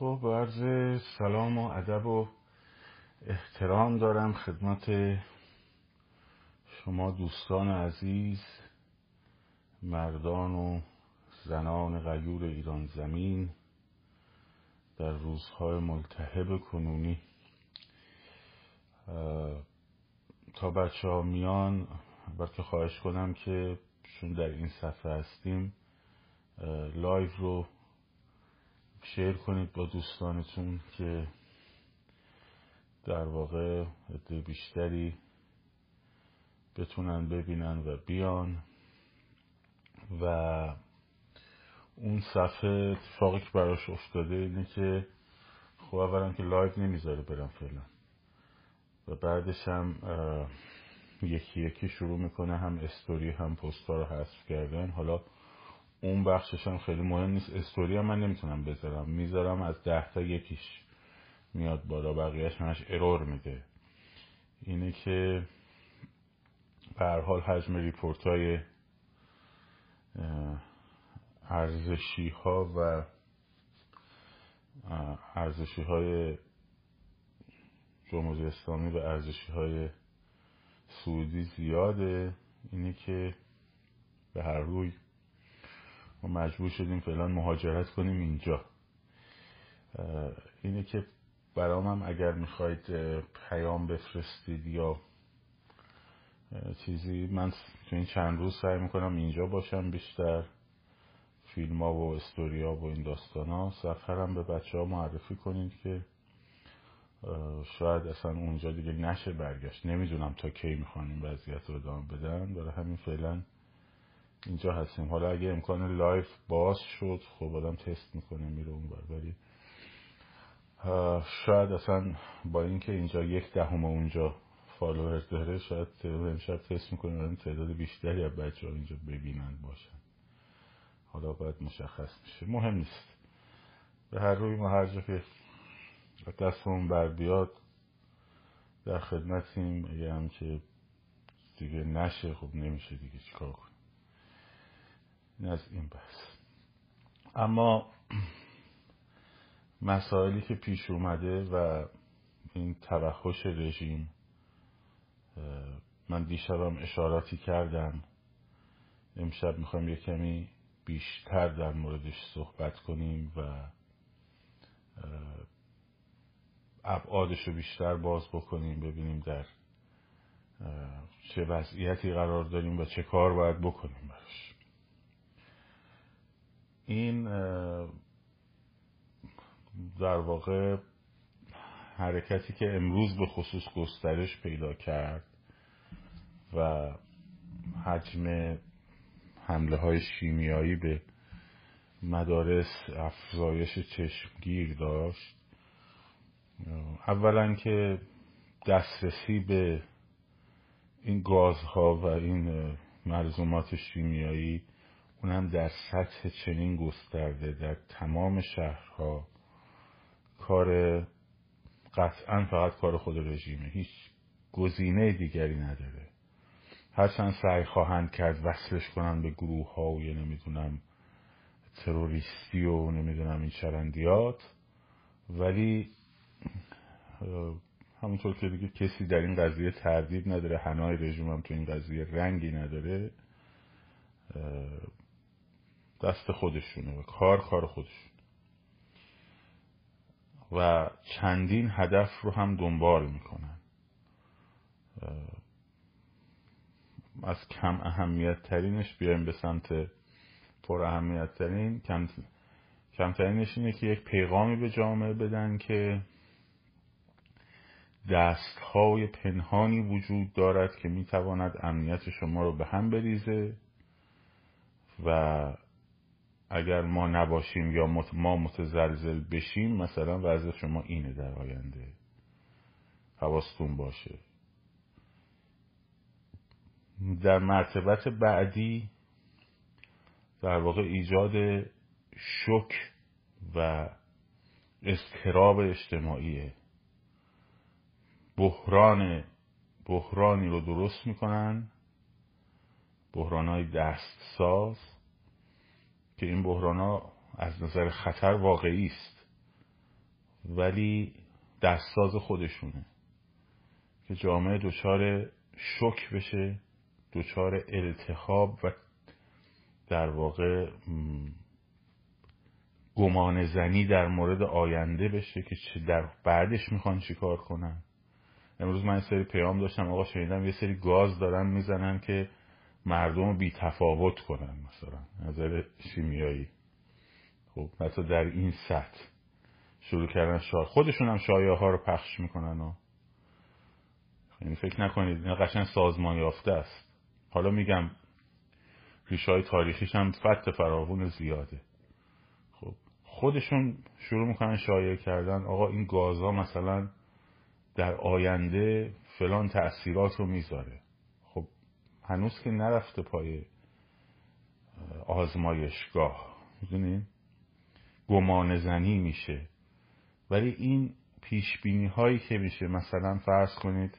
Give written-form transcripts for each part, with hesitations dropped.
خب با عرض سلام و ادب و احترام دارم خدمت شما دوستان عزیز، مردان و زنان غیور ایران زمین در روزهای ملتهب کنونی. تا بچه ها میان بلکه خواهش کنم که چون در این صفحه هستیم لایو رو شیر کنید با دوستانتون که در واقع عده بیشتری بتونن ببینن و بیان. و اون صفحه اتفاقی که براش افتاده اینه که خب اولا که لایو نمیذاره برم فعلا و بعدش هم یکی یکی شروع میکنه، هم استوری هم پست‌ها رو حذف کردن. حالا اون بخشش هم خیلی مهم نیست، استوری هم من نمیتونم بذارم، میذارم از 10 تا یکیش میاد بالا، بقیهش منش ارور میده. اینه که به هر حال حجم ریپورت‌های ارزشی‌ها و ارزشی‌های جمهوری اسلامی و ارزشی‌های سعودی زیاده. اینه که به هر روی ما مجبور شدیم فعلا مهاجرت کنیم اینجا. اینه که برامم اگر میخواید پیام بفرستید یا چیزی، من تو این چند روز سعی میکنم اینجا باشم، بیشتر فیلم ها و استوری ها و این داستان ها. سفرم به بچه ها معرفی کنید که شاید اصلا اونجا دیگه نشه برگشت، نمیدونم تا کی میخوان این وضعیت رو ادامه بدن، برای همین فعلا اینجا هستیم. حالا اگه امکان لایف باز شد خب آدم تست میکنه میره اون بر، ولی شاید اصلا با اینکه اینجا 1/10 اونجا فالوور داره، شاید امشب تست میکنه آدم تعداد بیشتری از بچه ها اینجا ببینند باشن. حالا باید مشخص میشه، مهم نیست. به هر روی ما هر جا که دستمون بر بیاد در خدمتیم. اگه هم که دیگه نشه خب نمیشه دیگه، چیکار کنیم. این از این بحث. اما مسائلی که پیش اومده و این توحش رژیم، من دیشبم اشاراتی کردم، امشب میخوایم یه کمی بیشتر در موردش صحبت کنیم و ابعادش رو بیشتر باز بکنیم، ببینیم در چه وضعیتی قرار داریم و چه کار باید بکنیم براش. این در واقع حرکتی که امروز به خصوص گسترش پیدا کرد و حجم حمله های شیمیایی به مدارس افزایش چشمگیر داشت، اولا که دسترسی به این گازها و این ملزومات شیمیایی، اونم در سطح چنین گسترده در تمام شهرها، کار قطعا فقط کار خود رژیمه، هیچ گزینه دیگری نداره. هرچند سعی خواهند کرد وصلش کنن به گروه ها و یه نمیدونم تروریستی و نمیدونم این چرندیات، ولی همونطور که دیگه کسی در این قضیه تردید نداره، حنای رژیم هم تو این قضیه رنگی نداره، دست خودشونه و کار خودشون و چندین هدف رو هم دنبال میکنن، از کم اهمیت ترینش بیایم به سمت پر اهمیت ترین. کمترینش اینه که یک پیغامی به جامعه بدن که دستهای پنهانی وجود دارد که میتواند امنیت شما رو به هم بریزه و اگر ما نباشیم یا ما متزلزل بشیم مثلا وضع شما اینه در آینده، حواستون باشه. در مرتبت بعدی در واقع ایجاد شک و اضطراب اجتماعیه، بحرانی رو درست میکنن، بحران‌های دستساز، که این بحران‌ها از نظر خطر واقعی است ولی دستساز خودشونه که جامعه دچار شوک بشه، دچار التهاب و در واقع گمان زنی در مورد آینده بشه که چه در بعدش میخوان چی کار کنن. امروز من سری پیام داشتم، آقا شنیدم یه سری گاز دارن میزنن که مردم رو بی تفاوت کنن، مثلا نظر شیمیایی. خب مثلا در این سطح شروع کردن شایع، خودشون هم شایعه ها رو پخش میکنن و یعنی فکر نکنید اینا قشنگ سازمان یافته است. حالا میگم ریشه‌های تاریخیش هم فت فراوون زیاده. خب خودشون شروع میکنن شایعه کردن، آقا این گازها مثلا در آینده فلان تأثیرات رو میذاره. خب هنوز که نرفته پای آزمایشگاه، میدونین گمان زنی میشه، ولی این پیش بینی هایی که میشه، مثلا فرض کنید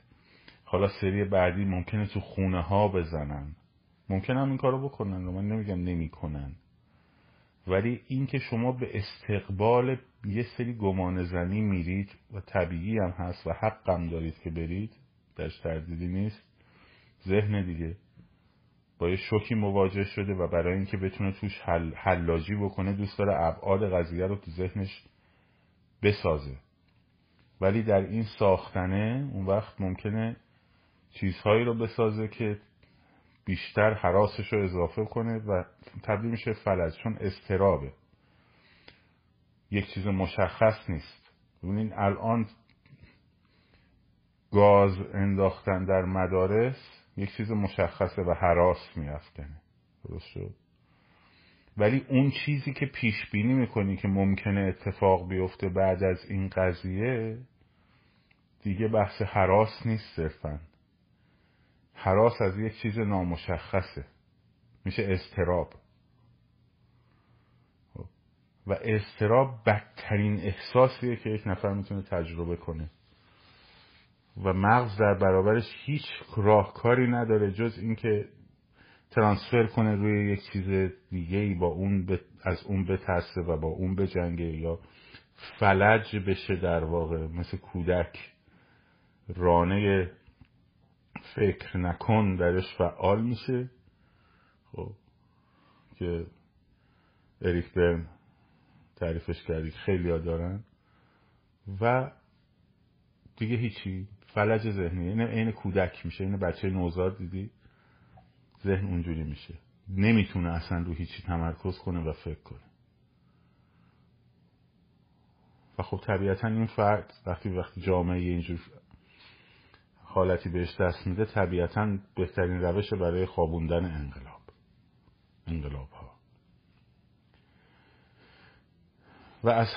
حالا سری بعدی ممکنه تو خونه ها بزنن، ممکنه هم این کارو بکنن، من نمیگم نمیکنن، ولی این که شما به استقبال یه سری گمان زنی میرید و طبیعی هم هست و حق هم دارید که برید، درش تردیدی نیست، ذهن دیگه با یه شوکی مواجه شده و برای اینکه بتونه توش حلاجی بکنه دوست داره ابعاد قضیه رو تو ذهنش بسازه، ولی در این ساختنه اون وقت ممکنه چیزهایی رو بسازه که بیشتر حراسش رو اضافه کنه و تبدیل میشه فلج، چون اضطرابه، یک چیز مشخص نیست. ببینید الان گاز انداختن در مدارس یک چیز مشخصه و حراس میافتنه، درست شد؟ ولی اون چیزی که پیش بینی میکنی که ممکنه اتفاق بیفته بعد از این قضیه، دیگه بحث حراس نیست، صرفا حراس از یک چیز نامشخصه میشه اضطراب، و اضطراب بدترین احساسیه که یک نفر میتونه تجربه کنه و مغز در برابرش هیچ راهکاری نداره جز اینکه ترانسفر کنه روی یک چیز دیگه‌ای، با اون از اون بترسه و با اون بجنگه یا فلج بشه، در واقع مثل کودک رانه فکر نکن درش فعال میشه. خب که اریک برن تعریفش کردی، خیلی ها دارن و دیگه هیچی، فلج ذهنی، اینه عین کودک میشه، اینه بچه نوزاد دیدی، ذهن اونجوری میشه، نمیتونه اصلا رو هیچی تمرکز کنه و فکر کنه. و خب طبیعتا این فرد وقتی جامعه اینجور حالتی بهش دست میده، طبیعتا بهترین روش برای خوابوندن انقلاب ها. و از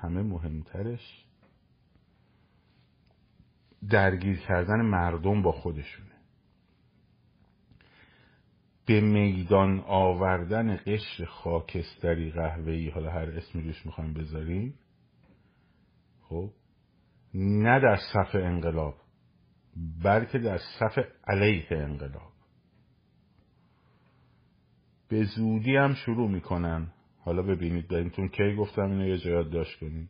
همه مهمترش درگیر کردن مردم با خودشونه، به میدان آوردن قشر خاکستری قهوه‌ای، حالا هر اسمی روش میخوایم بذاریم، خب نه در صف انقلاب بلکه در صف علیه انقلاب. به زودی هم شروع میکنن، حالا ببینید بهتون کی گفتم اینو یه جا یادداشت کنید،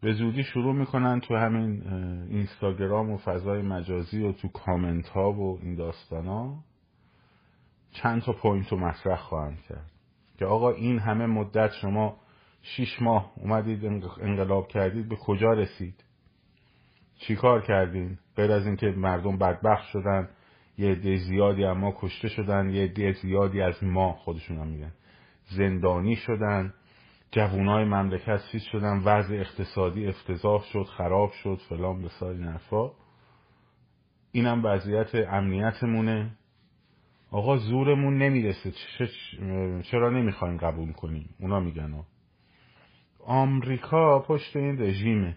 به زودی شروع میکنن تو همین اینستاگرام و فضای مجازی و تو کامنت ها و این داستان ها چند تا پوینت رو مطرح خواهند کرد که آقا این همه مدت شما 6 ماه اومدید انقلاب کردید، به کجا رسید، چی کار کردین، غیر از اینکه مردم بدبخت شدن، یه عده زیادی از ما کشته شدن، یه عده زیادی از ما خودشون هم میگن زندانی شدن، جوانای مملکت چیز شدن، وضع اقتصادی افتضاح شد، خراب شد، فلان بساری نرفا، اینم وضعیت امنیتمونه، آقا زورمون نمیرسه، چرا نمیخوایم قبول کنیم، اونا میگن آمریکا پشت این رژیمه،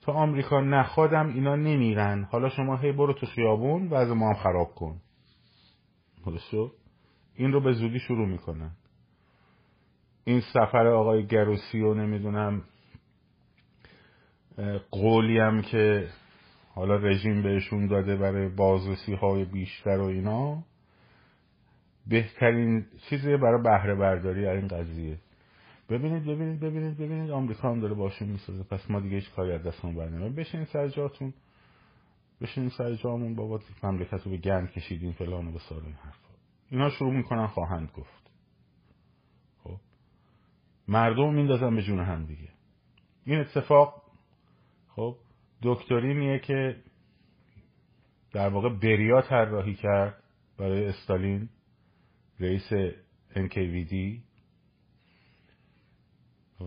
تا آمریکا نخوادم اینا نمیرن، حالا شما هی برو تو خیابون و از ما هم خراب کن. این رو به زودی شروع میکنن. این سفر آقای گروسی رو نمیدونم قولیم که حالا رژیم بهشون داده برای بازرسی های بیشتر و اینا، بهترین چیزیه برای بهره برداری از این قضیه. ببینید آمریکا هم داره باشون میسازه، پس ما دیگه هیچ کاری از دستمون برنمیاد. بشینید سر جاتون، بشینید سر جامون، بابا مملکت رو به گند کشیدین فلان و بسار این حرفا. اینا شروع میکنن خواهند گفت. خب مردم میندازن به جون هم دیگه. این اتفاق خب دکترینیه که در واقع بریا طراحی کرد برای استالین، رئیس NKVD،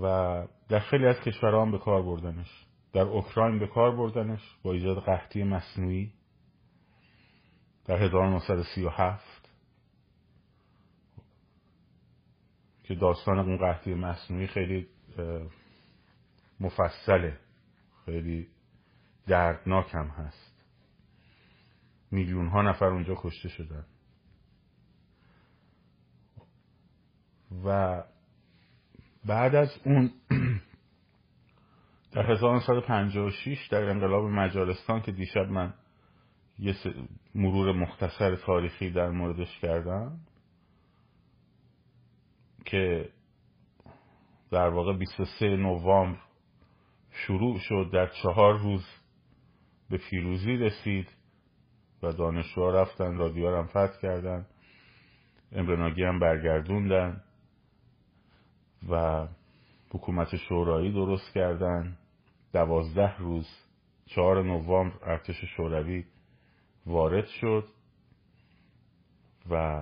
و در خیلی از کشورها هم به کار بردنش، در اوکراین به کار بردنش با ایجاد قحطی مصنوعی در 1937 که داستان اون قحطی مصنوعی خیلی مفصله، خیلی دردناک هم هست. میلیون ها نفر اونجا کشته شدن و بعد از اون در 1956 در انقلاب مجارستان که دیشب من یه مرور مختصر تاریخی در موردش کردم که در واقع 23 نوامبر شروع شد، در 4 روز به پیروزی رسید و دانشجوها رفتن رادیو هم فتح کردن، امرناگی هم برگردوندن و حکومت شورایی درست کردن. 12 روز 4 نوامبر ارتش شوروی وارد شد و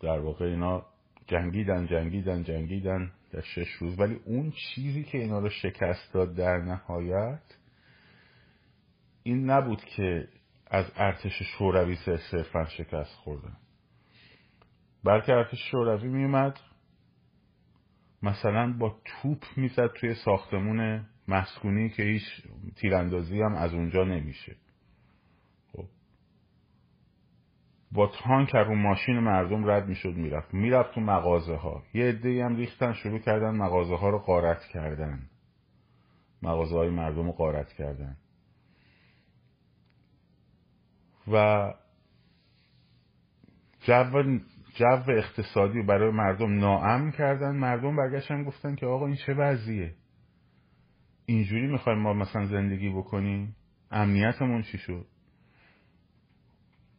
در واقع اینا جنگیدن در 6 روز. ولی اون چیزی که اینا رو شکست داد در نهایت این نبود که از ارتش شوروی صرفاً شکست خوردن، بلکه ارتش شوروی میومد مثلا با توپ میزد توی ساختمون مسکونی که هیچ تیراندازی هم از اونجا نمیشه، خب با تانک رو ماشین مردم رد میشد، میرفت تو مغازه ها. یه عده‌ای هم ریختن شروع کردن مغازه ها رو غارت کردن، مغازه های مردم رو غارت کردن و جو اقتصادی برای مردم ناامن کردن. مردم برگشتن گفتن که آقا این چه وضعیه، اینجوری میخوایم ما مثلا زندگی بکنیم؟ امنیتمون چی شد؟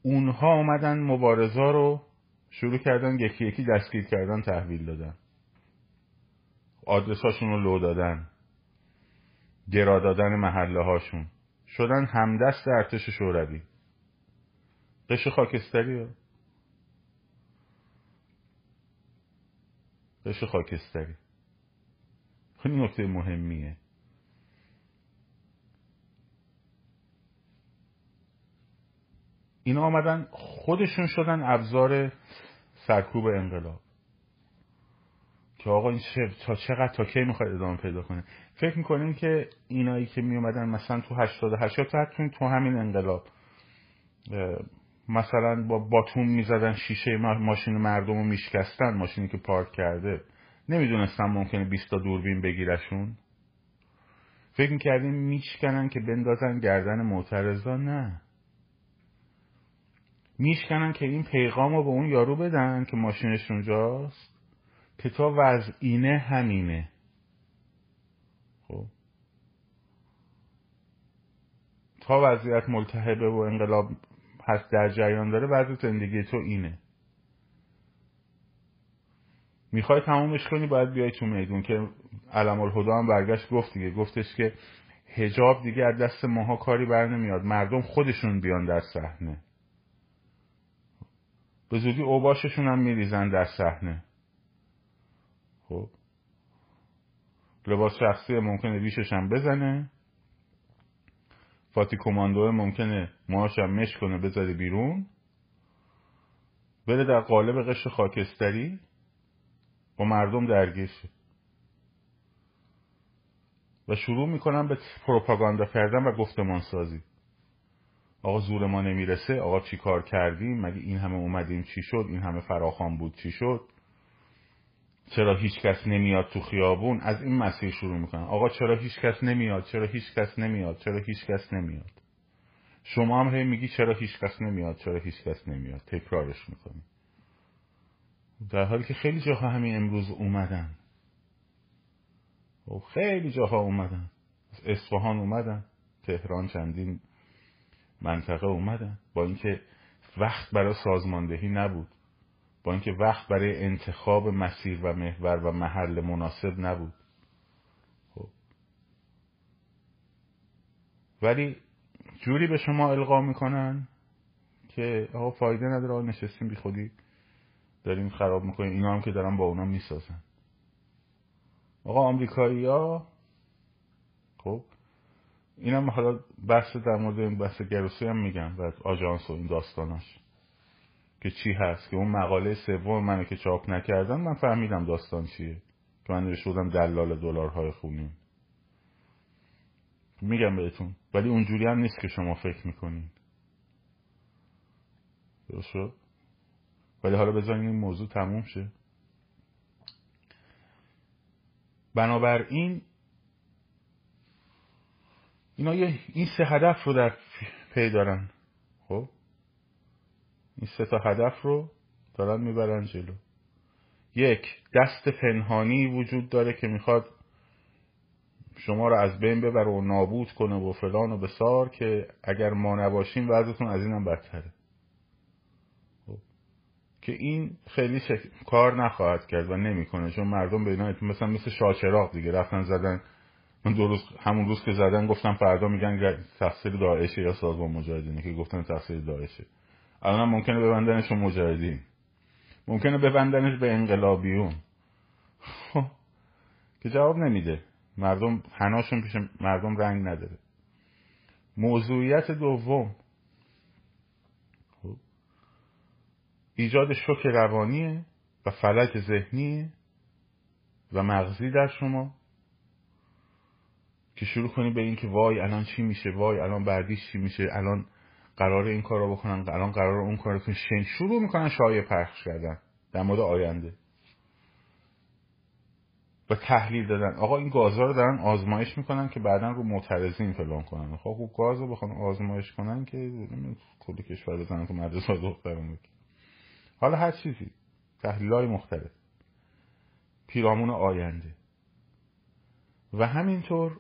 اونها اومدن مبارزا رو شروع کردن یکی یکی دستگیر کردن، تحویل دادن، آدرساشون رو لو دادن، گرا دادن محله هاشون، شدن همدست ارتش شوروی، قش خاکستری ها. قشر خاکستری خیلی نکته مهمیه. اینا آمدن خودشون شدن ابزار سرکوب انقلاب که آقا این تا کی میخواد ادامه پیدا کنه؟ فکر میکنیم که اینایی که میومدن مثلا تو 88 تو همین انقلاب مثلا با باتون میزدن شیشه ماشین مردم رو میشکستن، ماشینی که پارک کرده، نمیدونستن ممکنه 20 تا دوربین بگیرشون، فکر میکردیم میشکنن که بندازن گردن معترضا، نه، میشکنن که این پیغام رو به اون یارو بدن که ماشینش اونجاست که تا وضعینه همینه. خب تا وضعیت ملتهبه و انقلاب هست در جریان داره، بعضی زندگی تو اینه، میخوای تمومش کنی باید بیای تو میدون. که علم الهدا هم برگشت گفت دیگه، گفتش که حجاب دیگه از دست ماها کاری بر نمیاد، مردم خودشون بیان در صحنه، به زودی اوباششون هم میریزن در صحنه، خب لباس شخصی ممکنه ریشش هم بزنه، فاتی کماندوه ممکنه موهاشم مش کنه بذاره بیرون، بره در قالب قشر خاکستری با مردم درگیر شه و شروع میکنن به پروپاگاندا کردن و گفتمان سازی. آقا زور ما نمیرسه، آقا چی کار کردیم، مگه این همه اومدیم چی شد، این همه فراخوان بود چی شد، چرا هیچ کس نمیاد تو خیابون؟ از این مسیر شروع میکنن، آقا چرا هیچ کس نمیاد، چرا هیچ کس نمیاد، چرا هیچ کس نمیاد. شما هم هی میگی چرا هیچ کس نمیاد، چرا هیچ کس نمیاد، تکرارش میکنی، در حالی که خیلی جاها همین امروز اومدن، خیلی جاها اومدن، اصفهان اومدن، تهران، چندین منطقه اومدن، با اینکه وقت برای سازماندهی نبود، با اینکه وقت برای انتخاب مسیر و محور و محل مناسب نبود. ولی جوری به شما القا میکنن که آقا فایده نداره، آقا نشستیم بی خودی داریم خراب میکنیم، اینا هم که دارن با اونا میسازن. آقا آمریکایی ها، خب اینم حالا بحث در مورد این بحث گروسی هم میگم و آژانس و این داستاناش که چی هست، که اون مقاله سوم منو که چاپ نکردن من فهمیدم داستان چیه، که من نوشته بودم دلال دلارهای خونین. میگم بهتون ولی اونجوری هم نیست که شما فکر میکنین، درست شد؟ ولی حالا بذارین این موضوع تموم شه. بنابراین اینا این سه هدف رو در پی دارن، خب این سه تا هدف رو دارن میبرن جلو. یک، دست پنهانی وجود داره که میخواد شما رو از بین ببره و نابود کنه و فلان و بسار، که اگر ما نباشیم وضعتون از اینم بدتره، که این خیلی کار نخواهد کرد و نمیکنه، چون مردم به اینا مثلا مثل شاچراغ دیگه رفتن زدن. من همون روز که زدن گفتم فردا میگن تفسیر داعشه یا سازمان مجاهدینه، که گفتن تفسیر داعشه. الان ممکنه ببندنش به مجاهدین، ممکنه ببندنش به انقلابیون، که جواب نمیده، مردم حناشون پیش مردم رنگ نداره. موضوعیت دوم ایجاد شوک روانیه و فلج ذهنیه و مغزی در شما، که شروع کنی به این که وای الان چی میشه، وای الان بعدیش چی میشه، الان قراره این کار رو بکنن، الان قراره اون کار رو بکنن، شروع میکنن شایعه پخش کردن در مورد آینده و تحلیل دادن. آقا این گازها رو دارن آزمایش میکنن که بعدن رو معترضین فلان کنن. خب اون گاز رو بخوان آزمایش کنن که کل کشور بزنن تو مدرسه دخترون، حالا هر چیزی، تحلیل‌های مختلف، پیرامون آینده، و همینطور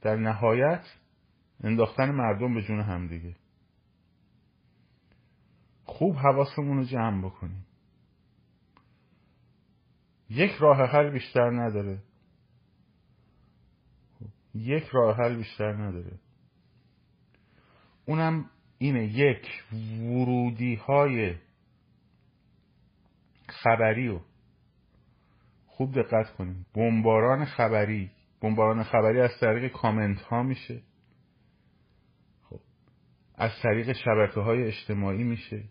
در نهایت انداختن مردم به جون هم دیگه. خوب حواسمون رو جمع بکنیم، یک راه حل بیشتر نداره، یک راه حل بیشتر نداره، اونم اینه یک ورودی‌های خبری رو خوب دقت کنیم. بمباران خبری از طریق کامنت ها میشه، خب از طریق شبکه های اجتماعی میشه،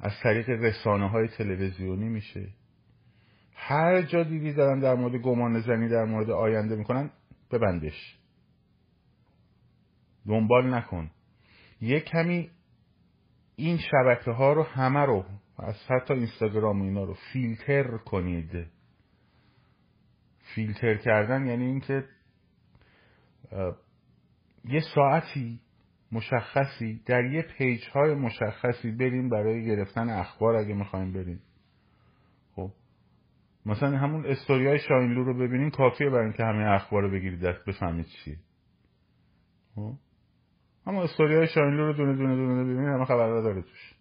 از طریق رسانه های تلویزیونی میشه. هر جا دیدی دارن در مورد گمان زنی در مورد آینده میکنن، ببندش، دنبال نکن. یک کمی این شبکه ها رو همه رو از حتی اینستاگرام اینا رو فیلتر کنید. فیلتر کردن یعنی اینکه یه ساعتی مشخصی در یه پیج های مشخصی بریم برای گرفتن اخبار اگه میخوایم بریم. خب مثلا همون استوریای شاینلو رو ببینین کافیه برای اینکه همه اخبار رو بگیرید دست بفهمید چیه. خب اما استوریای شاینلو رو دونه دونه دونه ببینید، همه خبرها داره توش.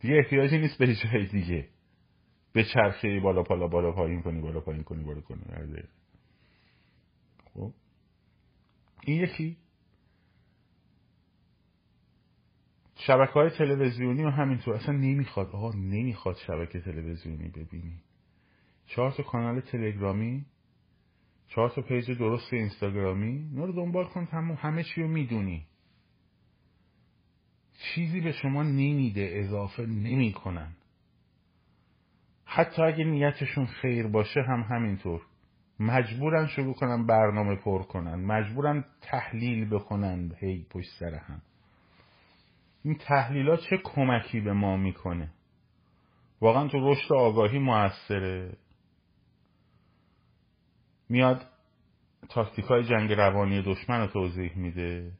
دیگه احتیاجی نیست به جای دیگه به چرخه بالا پالا بالا پایین کنی بالا پایین کنی بالا کنی هرده. خب این یکی. شبکه‌های تلویزیونی هم همینطور، اصلا نمیخواد، آقا نمیخواد شبکه تلویزیونی ببینی. 4 تا کانال تلگرامی، 4 تا پیج درست اینستاگرامی، اینا رو دنبال کن، همه چی رو میدونی. چیزی به شما نمیده، اضافه نمی کنن. حتی اگه نیتشون خیر باشه هم همینطور مجبورن شروع کنن برنامه پر کنن، مجبورن تحلیل بکنن هی پشت سر هم. این تحلیل‌ها چه کمکی به ما میکنه؟ واقعا تو رشد آگاهی موثره. میاد تاکتیک‌های جنگ روانی دشمن رو توضیح میده،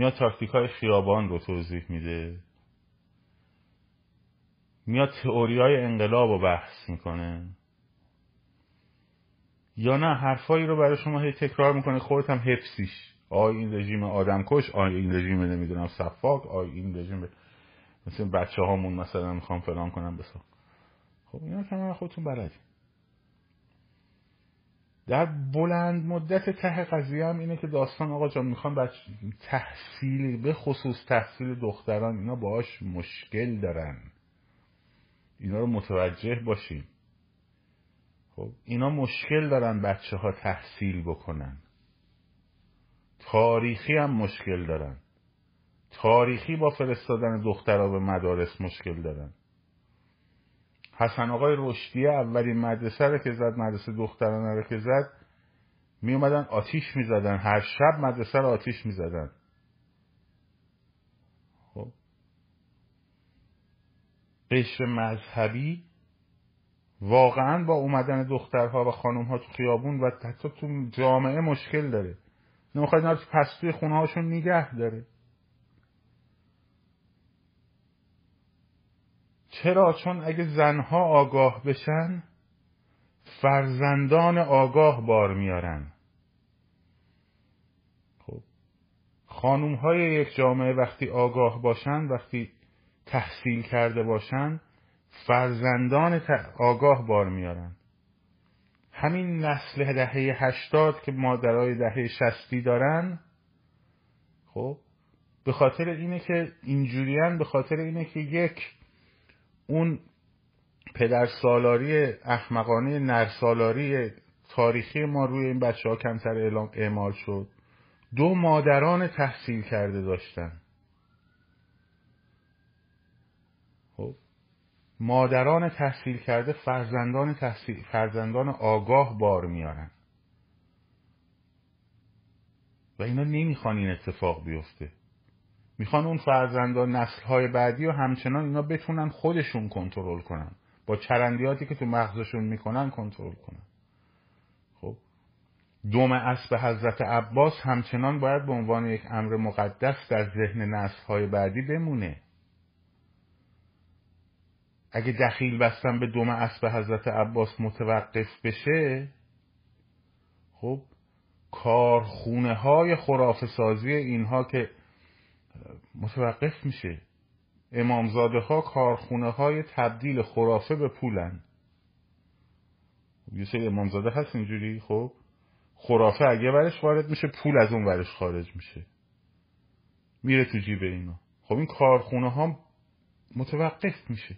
میاد تاکتیک های خیابان رو توضیح میده، میاد تئوری های انقلاب رو بحث میکنه، یا نه حرفایی رو برای شما هی تکرار میکنه، خودت هم حفظیش. آی این رژیم آدمکش، آی این رژیم نمیدونم سفاک، آی این رژیم مثل بچه هامون مثلا میخوام فلان کنم بسا. خب اینا تمام خودتون بلدی. در بلند مدت ته قضیه هم اینه که داستان آقا جان میخوام بچه تحصیل، به خصوص تحصیل دختران، اینا باهاش مشکل دارن، اینا رو متوجه باشیم. خب اینا مشکل دارن بچه ها تحصیل بکنن، تاریخی هم مشکل دارن، تاریخی با فرستادن دخترها به مدارس مشکل دارن. حسن آقای رشدیه اولین مدرسه رو که زد، مدرسه دخترانه رو که زد، می اومدن آتیش می زدن، هر شب مدرسه رو آتیش می زدن. خب قشر مذهبی واقعا با اومدن دخترها و خانمها تو خیابون و حتی تو جامعه مشکل داره. نمیخواد اینا رو پس توی خونه هاشون نگه داره. چرا؟ چون اگه زنها آگاه بشن، فرزندان آگاه بار میارن. خب خانومهای یک جامعه وقتی آگاه باشن، وقتی تحصیل کرده باشن، فرزندان آگاه بار میارن. همین نسل دهه 80 که مادرای دهه 60 دارن، خب به خاطر اینه که اینجوریان، به خاطر اینه که یک اون پدر سالاری احمقانه، نرسالاری تاریخی ما روی این بچه ها کمتر اعمال شد. دو مادران تحصیل کرده داشتن، خب مادران تحصیل کرده فرزندان آگاه بار میارن و اینا نمیخوان این اتفاق بیفته. میخوان اون فرزندان نسل‌های بعدی و همچنان اینا بتونن خودشون کنترل کنن، با چرندیاتی که تو مغزشون میکنن کنترل کنن. خب دوم اسب حضرت عباس همچنان باید به عنوان یک امر مقدس در ذهن نسل‌های بعدی بمونه. اگه دخیل بستن به دوم اسب حضرت عباس متوقف بشه، خب کارخونه‌های خرافه‌سازی اینها که متوقف میشه. امامزاده ها کارخونه های تبدیل خرافه به پولن. یه سری امامزاده هست اینجوری، خب خرافه اگه ورش وارد میشه، پول از اون ورش خارج میشه، میره تو جیب اینا. خب این کارخونه ها متوقف میشه.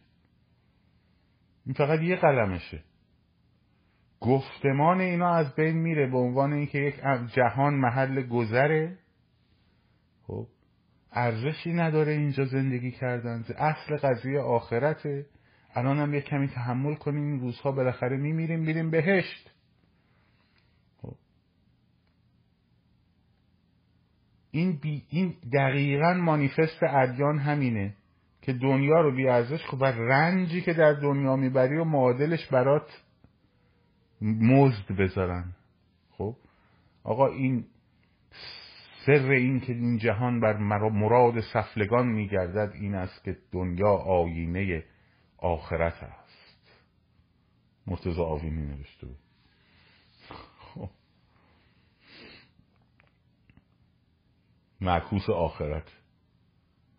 این فقط یه قلمشه. گفتمان اینا از بین میره به عنوان اینکه یک جهان محل گذره. خب ارزشی نداره اینجا زندگی کردن، اصل قضیه آخرته. الان هم یک کمی تحمل کنیم، این روزها بالاخره میمیریم، میریم بهشت. این دقیقاً مانیفست ادیان همینه که دنیا رو بی ارزش کن و رنجی که در دنیا میبری و معادلش برات مزد بذارن. خب آقا این سر این که این جهان بر مراد سفلگان میگردد این است که دنیا آینه آخرت است. مرتضی آوینی نوشته بود. خب معکوس آخرت.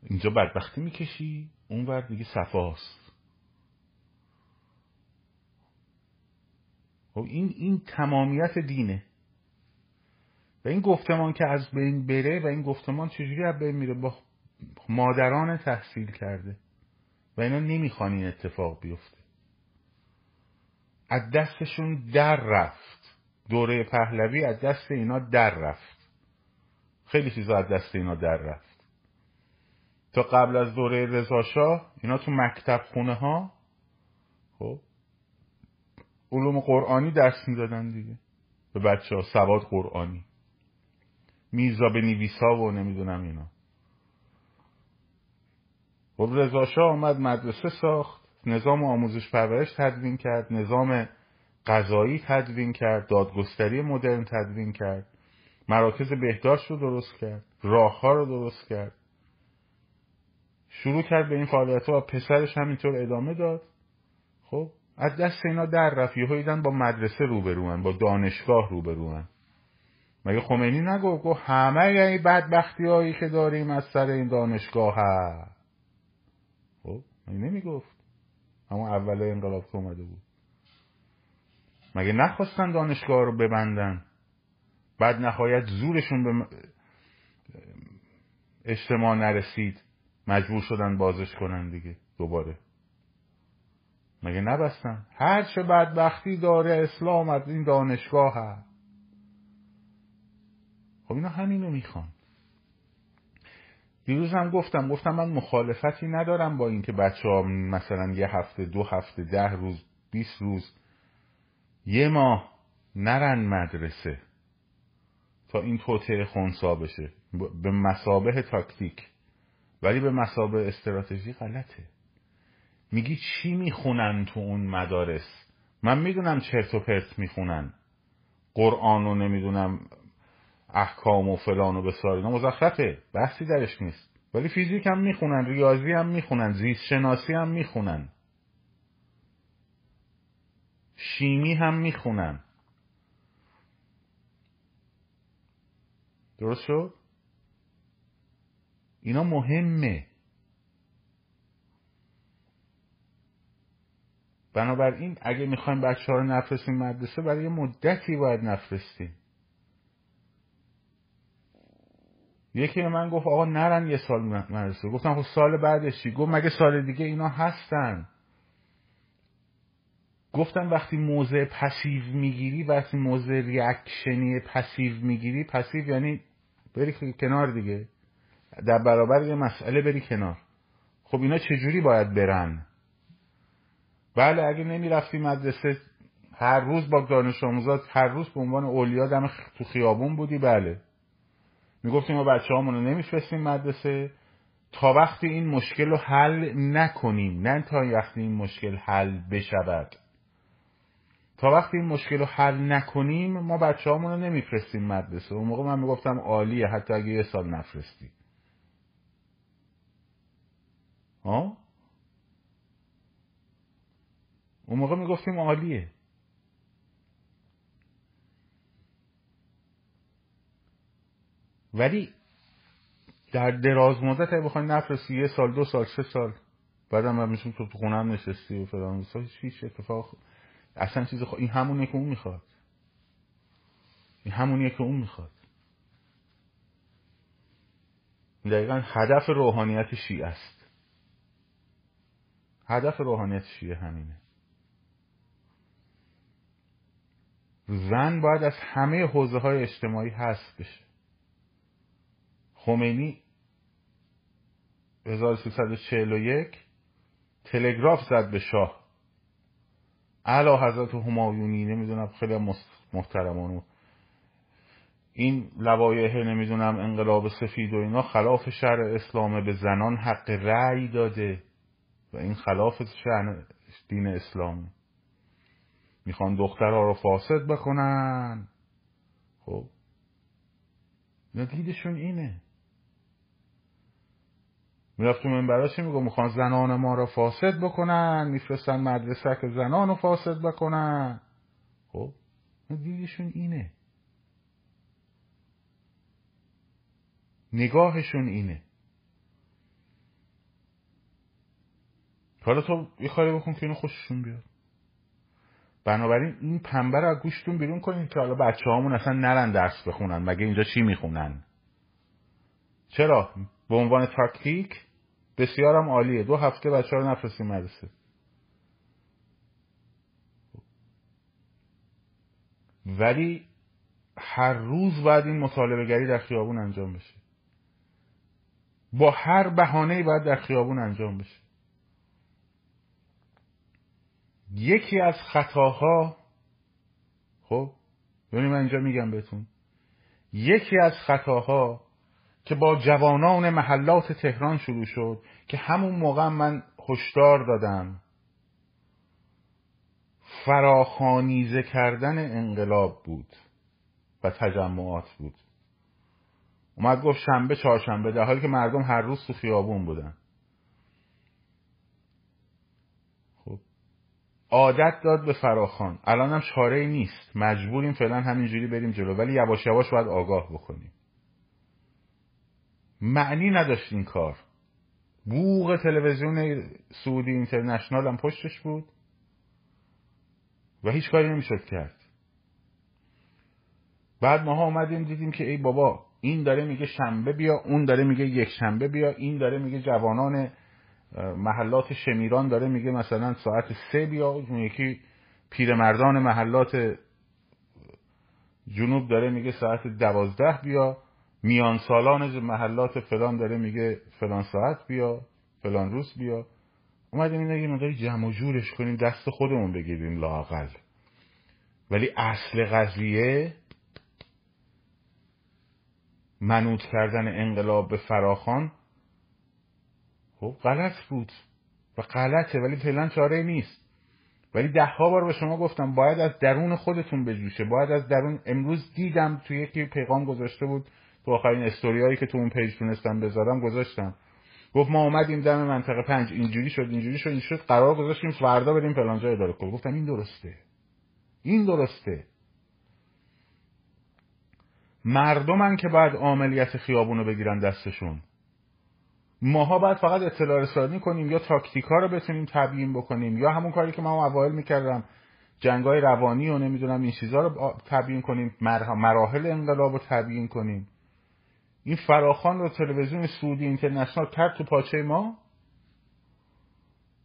اینجا بدبختی میکشی، اونور دیگه صفاست. خب این تمامیت دینه. و این گفتمان که از بین بره، و این گفتمان چجوری از بین میره؟ با مادران تحصیل کرده و اینا نمیخوان این اتفاق بیفته. از دستشون در رفت. دوره پهلوی از دست اینا در رفت. خیلی چیزا از دست اینا در رفت. تا قبل از دوره رضاشاه اینا تو مکتب خونه ها خب علوم قرآنی درس میدادن دیگه به بچه ها، سواد قرآنی، میرزا بنویسا و نمیدونم اینا. خب رضاشاه آمد مدرسه ساخت، نظام آموزش پرورش تدوین کرد، نظام قضایی تدوین کرد، دادگستری مدرن تدوین کرد، مراکز بهداشت رو درست کرد، راهها رو درست کرد، شروع کرد به این فعالیت‌ها و پسرش همینطور ادامه داد. خب از دست اینا در رفت. یهو دیدن با مدرسه روبروان، با دانشگاه روبروان. مگه خمینی نگفت همه این بدبختی‌هایی که داریم از سر این دانشگاه ها؟ خب مگه نمیگفت؟ همون اولای انقلاب که اومده بود مگه نخواستن دانشگاه رو ببندن؟ بعد نهایت زورشون به اجتماع نرسید، مجبور شدن بازش کنن دیگه دوباره. مگه نبستن هر چه بدبختی داره اسلام از این دانشگاه هست؟ خب اینا همینو میخوان. دیروز هم گفتم من مخالفتی ندارم با این که بچه ها مثلا 1 هفته 2 هفته 10 روز 20 روز 1 ماه نرن مدرسه تا این توطئه خنثی بشه به مثابه تاکتیک، ولی به مثابه استراتژی غلطه. میگی چی میخونن تو اون مدارس؟ من میدونم چرت و پرت میخونن، قرآن رو نمیدونم احکام و فلان و بسار، اینا مزخرفه، بحثی درش نیست. ولی فیزیک هم میخونن، ریاضی هم میخونن، زیست شناسی هم میخونن، شیمی هم میخونن. درست شد؟ اینا مهمه. بنابراین اگه میخوایم بچه‌ها رو نفرستیم مدرسه، برای یه مدتی باید نفرستیم. یکی به من گفت آقا نرن 1 سال مدرسه. گفتم خب سال بعدش چی؟ گفت مگه سال دیگه اینا هستن. گفتم وقتی موضع پسیو میگیری، وقتی موضع ریاکشنی پسیو میگیری، پسیو یعنی بری کنار دیگه، در برابر یه مسئله بری کنار. خب اینا چجوری باید برن؟ بله اگه نمیرفتی مدرسه هر روز با دانش آموزات، هر روز به عنوان اولیا دم تو خیابون بودی، بله میگفتیم ما بچه هامون رو نمیفرستیم مدرسه تا وقتی این مشکل رو حل نکنیم، نه تا وقتی این مشکل حل بشود. تا وقتی این مشکل رو حل نکنیم ما بچه هامون رو نمیفرستیم مدرسه. اون موقع من میگفتم عالیه حتی اگه 1 سال نفرستی. اون موقع میگفتیم عالیه. ولی در دراز مدت اگه بخواید نفرستی 1 سال 2 سال 3 سال بعدم هم میشون تو خونه هم نشستی و فلان، هیچ اتفاق اصلا چیز این همونه که اون میخواد، این همونیه که اون میخواد. دقیقا هدف روحانیت شیعه است. هدف روحانیت شیعه همینه. زن باید از همه حوزه‌های اجتماعی حذف بشه. خمینی 1341 تلگراف زد به شاه، اعلی حضرت همایونی نمیدونم خیلی محترمانو این لوایحه نمیدونم انقلاب سفید و اینا خلاف شرع اسلامه، به زنان حق رأی داده و این خلاف شرع دین اسلامه، میخوان دخترها رو فاسد بکنن. خب ندیدشون اینه. میرفت تو منبراش میگه میخوان زنان ما رو فاسد بکنن، میفرستن مدرسه که زنان رو فاسد بکنن. خب ندیدشون اینه، نگاهشون اینه. حالا تو یه کاری بکن که اینو خوششون بیاد. بنابراین این پنبه رو از گوشتون بیرون کنید که حالا بچه هامون اصلا نرن درس بخونن. مگه اینجا چی میخونن؟ چرا؟ به عنوان تاکتیک بسیارم عالیه. 2 هفته بچه ها رو نفرستیم مدرسه. ولی هر روز باید این مطالبه گری در خیابون انجام بشه. با هر بهانه‌ای باید در خیابون انجام بشه. یکی از خطاها، خب ببینید من اینجا میگم بهتون، یکی از خطاها که با جوانان محلات تهران شروع شد که همون موقع من هشدار دادم، فراخوانیزه کردن انقلاب بود و تجمعات بود. اومد گفت شنبه چهارشنبه، در حالی که مردم هر روز تو خیابون بودن. خب عادت داد به فراخوان. الان هم چاره‌ای نیست، مجبوریم فعلا همینجوری بریم جلو، ولی یواش یواش باید آگاه بکنیم. معنی نداشت این کار. بوق تلویزیون سعودی اینترنشنال هم پشتش بود و هیچ کاری نمیشد کرد. بعد ماها اومدیم دیدیم که ای بابا، این داره میگه شنبه بیا، اون داره میگه یک شنبه بیا، این داره میگه جوانان محلات شمیران داره میگه مثلا ساعت 3 بیا، اون یکی پیرمردان محلات جنوب داره میگه ساعت 12 بیا، میان سالان محلات فلان داره میگه فلان ساعت بیا، فلان روز بیا. اومدیم اینا یه مقداری جمع و جورش کنیم، دست خودمون بگیریم لااقل. ولی اصل قضیه منوط کردن انقلاب به فراخوان خب غلط بود و غلطه، ولی فعلا چاره‌ای نیست. ولی ده‌ها بار به شما گفتم باید از درون خودتون بجوشه، باید از درون. امروز دیدم تو یکی پیغام گذاشته بود، تو آخرین استوریایی که تو اون پیج تونستم بذارم گذاشتم، گفت ما اومدیم دم منطقه 5 اینجوری شد اینجوری شد این شد، قرار گذاشتیم فردا بریم فلان جا اداره کنیم. گفتم این درسته، این درسته. مردمن که باید عملیات خیابونو بگیرن دستشون. ماها باید فقط اطلاع رسانی کنیم، یا تاکتیکا رو بتونیم تبیین بکنیم، یا همون کاری که من اوایل میکردم، جنگای روانی و نمیدونم این چیزا رو تبیین کنیم، مراحل انقلاب رو تبیین کنیم. این فراخوان رو تلویزیون سعودی اینترنشنال کرد تو پاچه ما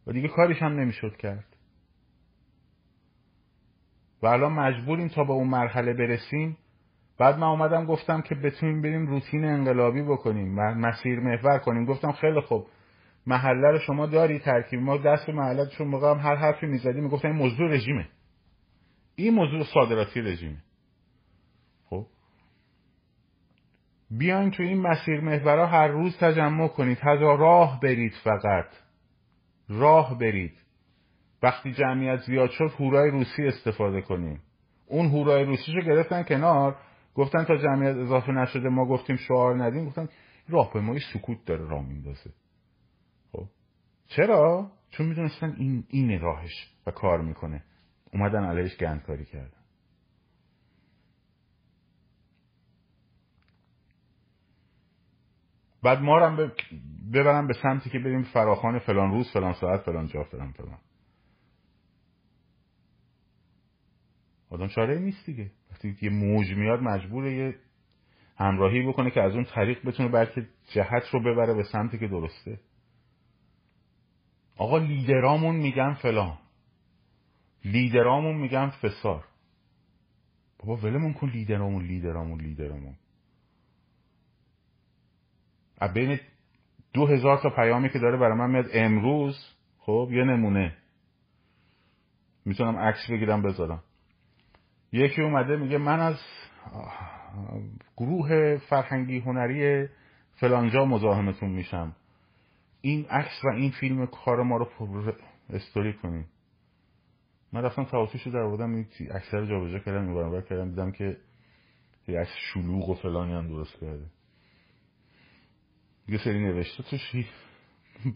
و دیگه کاریش هم نمیشد کرد. و الان مجبوریم تا به اون مرحله برسیم. بعد من اومدم گفتم که بتونیم بریم روتین انقلابی بکنیم و مسیر محور کنیم. گفتم خیلی خوب، محله رو شما داری، ترکیب ما دست محله چون موقع هم هر حرفی میزدیم میگفتن این موضوع رژیمه، این موضوع صادراتی رژیمه. خب بیاین تو این مسیر محورها هر روز تجمع کنید، هزار راه برید، فقط راه برید. وقتی جمعیت زیاد شد هورای روسی استفاده کنیم. اون هورای روسیشو گرفتن کنار، گفتن تا جمعیت اضافه نشده ما گفتیم شعار ندیم، گفتن راهپیمایی سکوت داره راه میندازه. خب چرا؟ چون میدونستن این راهش و کار میکنه، اومدن علیهش گندکاری کردن. بعد ما رو ببرن به سمتی که بریم فراخوان فلان روز فلان ساعت فلان جا فلان فلان. آدم چاره نیست دیگه، وقتی یه موج میاد مجبوره یه همراهی بکنه که از اون طریق بتونه بلکه جهت رو ببره به سمتی که درسته. آقا لیدرامون میگن فلان، لیدرامون میگن فسار. بابا ولمون کن لیدرامون. از بین 2000 تا پیامی که داره برای من میاد امروز، خب یه نمونه میتونم عکس بگیرم بذارم. یکی اومده میگه من از گروه فرهنگی هنری فلانجا مزاحمتون میشم، این عکس و این فیلم کار ما رو استوری کنین. من رفتم تواتیشو در آوردم، این عکس رو جابجا کردم، این برابر کردم، دیدم که یه عکس شلوغ و فلانی هم درست کرده، یه سری نوشته توش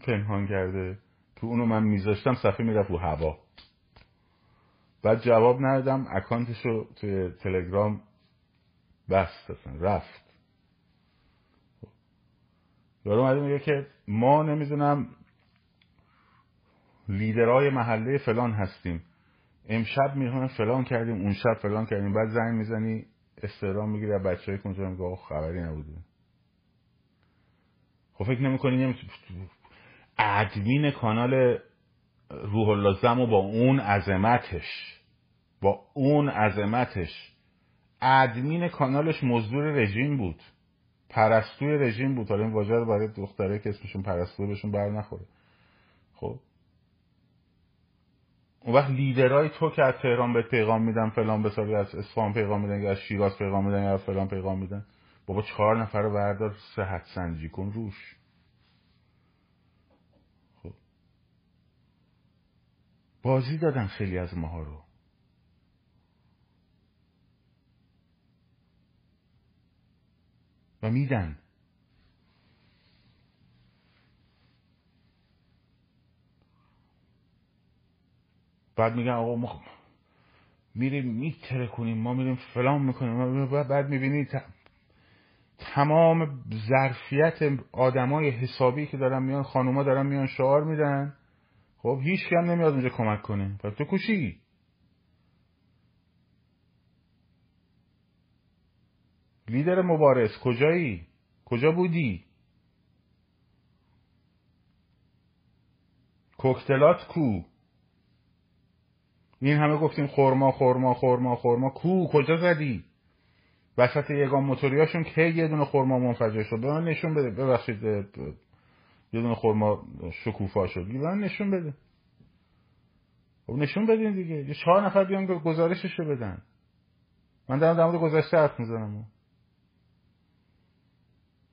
پنهان کرده، تو اونو من میذاشتم صفحه میرفت و هوا. بعد جواب ندادم، اکانتشو توی تلگرام بست، اصلا رفت. یارو اومده میگه که ما نمیدونم لیدرای محله فلان هستیم، امشب میخوام فلان کردیم، اون شب فلان کردیم. بعد زنگ میزنی استعلام میگیری از بچه‌های اونجا، میگه آخ خبری نبوده. خب فکر نمی‌کنی ادمین کانال روح الله زم و با اون عظمتش، ادمین کانالش مزدور رژیم بود، پرستوی رژیم بود. حالا این واژه رو برای دختره که اسمشون پرستو بهشون بر نخوره. خب اون وقت لیدرای تو که از تهران به پیغام میدن فلان بساری، از اصفهان پیغام میدن، یا از شیراز پیغام میدن، یا از فلان پیغام میدن. بابا 4 نفر رو بردار صحت سنجی کن روش. بازی دادن خیلی از ماها رو. و میدن. بعد میگن آقا ما میریم میترکونیم، ما میریم فلان میکنیم. بعد میبینی تمام ظرفیت آدمای حسابی که دارن میان، خانوما دارن میان شعار میدن، خب هیچکی هم نمیاد اونجا کمک کنه. بعد تو کوشی. لیدر مبارز کجایی؟ کجا بودی؟ کوکتلات کو؟ این همه گفتیم خورما خورما خورما خورما، کو کجا زدی؟ وسط یگان موتوریاشون که یه دونه خورما منفجر شد، به من نشون بده. ببخشید، یه دونه خورما شکوفا شد، به من نشون بده. خب نشون بدین دیگه، یه 4 نفر بیان گزارششو بدن. من در مورد گذشته حرف میزنم،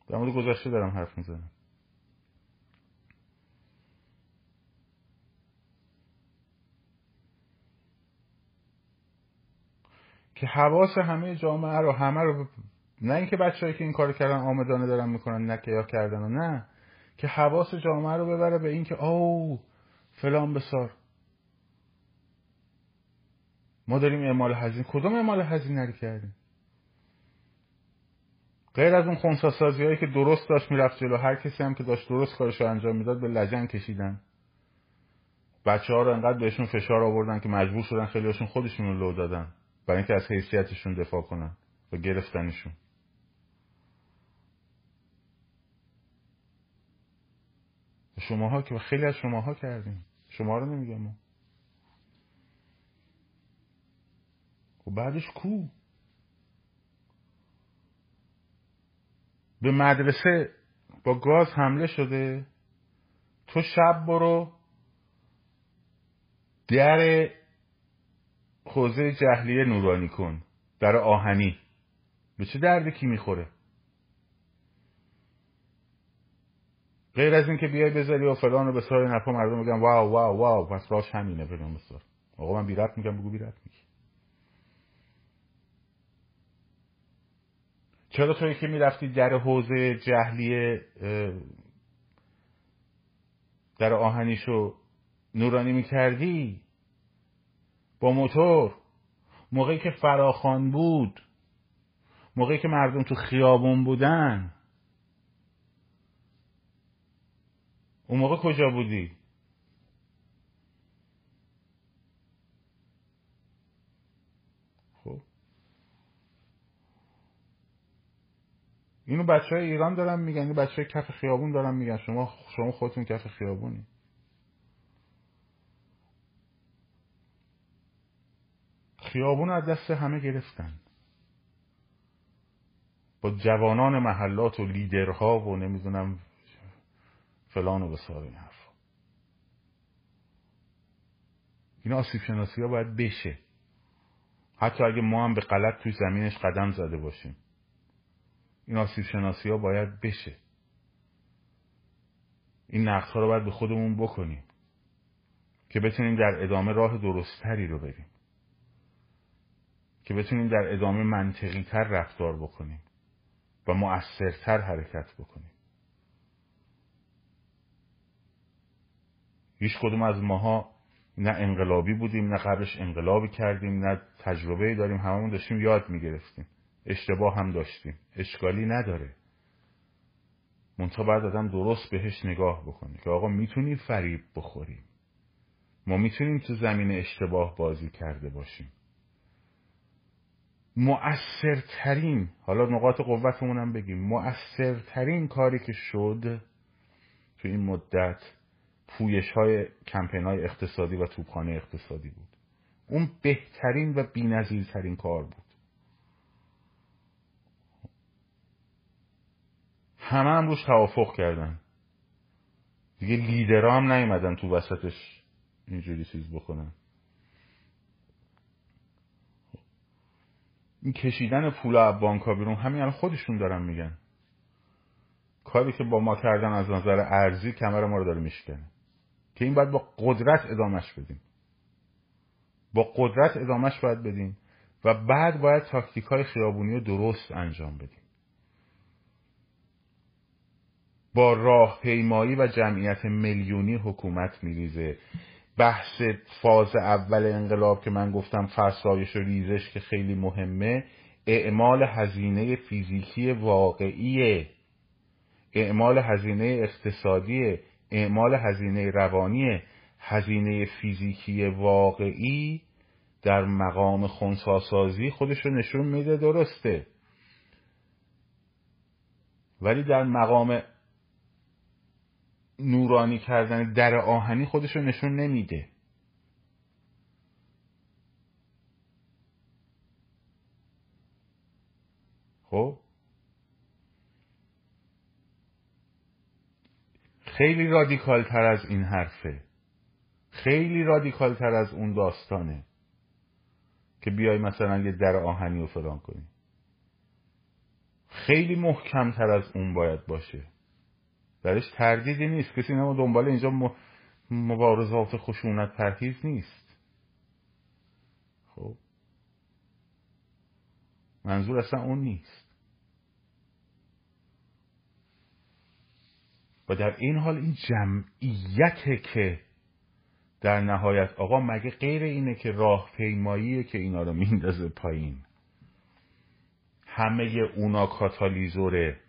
در مورد گذشته دارم حرف میزنم. که حواس همه جامعه رو، همه رو، نه اینکه بچه‌ای که این کار کردن آمدانه دارن میکنن، نه که یا کردن و نه، که حواس جامعه رو ببره به این که او فلان بسار ما داریم اعمال هزینه. کدوم اعمال هزینه رو کردیم؟ غیر از اون خنثی سازی هایی که درست داشت میرفت جلو، هر کسی هم که داشت درست کارش رو انجام میداد به لجن کشیدن. بچه ها رو انقدر بهشون فشار آوردن که مجبور شدن خیلیشون خودشون رو لو دادن برای اینکه از حیثیتشون دفاع کنن و گرفتنشون. شماها که خیلی از شماها کردیم، شما رو نمیگم. و بعدش کو؟ به مدرسه با گاز حمله شده، تو شب برو در حوزه جهلیه نورانی کن، در آهنی. به چه دردی کی میخوره؟ غیر از این که بیای بذاری و فلان و بسار نپا مردم بگم واو واو واو پس راش همینه فلان بسار. آقا من بیرت میگم، بگو بیرت میگی. چرا توی که میرفتی در حوزه جهلیه در آهنیشو نورانی میکردی با موتور، موقعی که فراخوان بود، موقعی که مردم تو خیابون بودن، اون موقع کجا بودی؟ خب اینو بچه های ایران دارن میگن، اینو بچه های کف خیابون دارن میگن. شما خودتون کف خیابونی. خیابون از دست همه گرفتن، با جوانان محلات و لیدرها و نمیدونم فلان و بسار این حرف. این آسیب شناسی ها باید بشه، حتی اگه ما هم به غلط توی زمینش قدم زده باشیم. این آسیب شناسی ها باید بشه، این نقص ها رو باید به خودمون بکنیم که بتونیم در ادامه راه درستری رو بریم، که بتونیم در ادامه منطقی تر رفتار بکنیم و مؤثرتر حرکت بکنیم. هیچ کدوم از ماها نه انقلابی بودیم، نه قبلش انقلابی کردیم، نه تجربه داریم. هممون داشتیم یاد میگرفتیم، اشتباه هم داشتیم، اشکالی نداره. منتها بعد آدم درست بهش نگاه بکنه که آقا میتونیم فریب بخوریم، ما میتونیم تو زمین اشتباه بازی کرده باشیم. مؤثرترین، حالا نقاط قوتمون هم بگیم، مؤثرترین کاری که شد تو این مدت پویش های کمپین های اقتصادی و توپخانه اقتصادی بود. اون بهترین و بی‌نظیرترین کار بود. همه هم روش توافق کردن دیگه، لیدرها هم نیومدن تو وسطش اینجوری چیز بکنن. این کشیدن پول از بانک‌ها بیرون، همین الان خودشون دارن میگن کاری که با ما کردن از نظر ارزی کمر ما رو داره میشکنه، که این باید با قدرت ادامش بدیم، با قدرت ادامش باید بدیم. و بعد باید تاکتیک‌های خیابونی رو درست انجام بدیم. با راهپیمایی و جمعیت میلیونی حکومت میریزه. بحث فاز اول انقلاب که من گفتم فرسایش و ریزش که خیلی مهمه، اعمال هزینه فیزیکی واقعیه، اعمال هزینه اقتصادیه، اعمال هزینه روانیه. هزینه فیزیکی واقعی در مقام خنثی‌سازی خودش رو نشون میده، درسته، ولی در مقام نورانی کردن در آهنی خودش رو نشون نمیده. خب خیلی رادیکال تر از این حرفه، خیلی رادیکال تر از اون داستانه که بیای مثلا یه در آهنی رو فلان کنی، خیلی محکم تر از اون باید باشه، درش تردیدی نیست. کسی نما دنبال اینجا مبارزات خشونت پرهیز نیست. خب منظور اصلا اون نیست. و در این حال این جمعیته که در نهایت، آقا مگه غیر اینه که راهپیماییه که اینا رو میندازه پایین؟ همه اونا کاتالیزوره،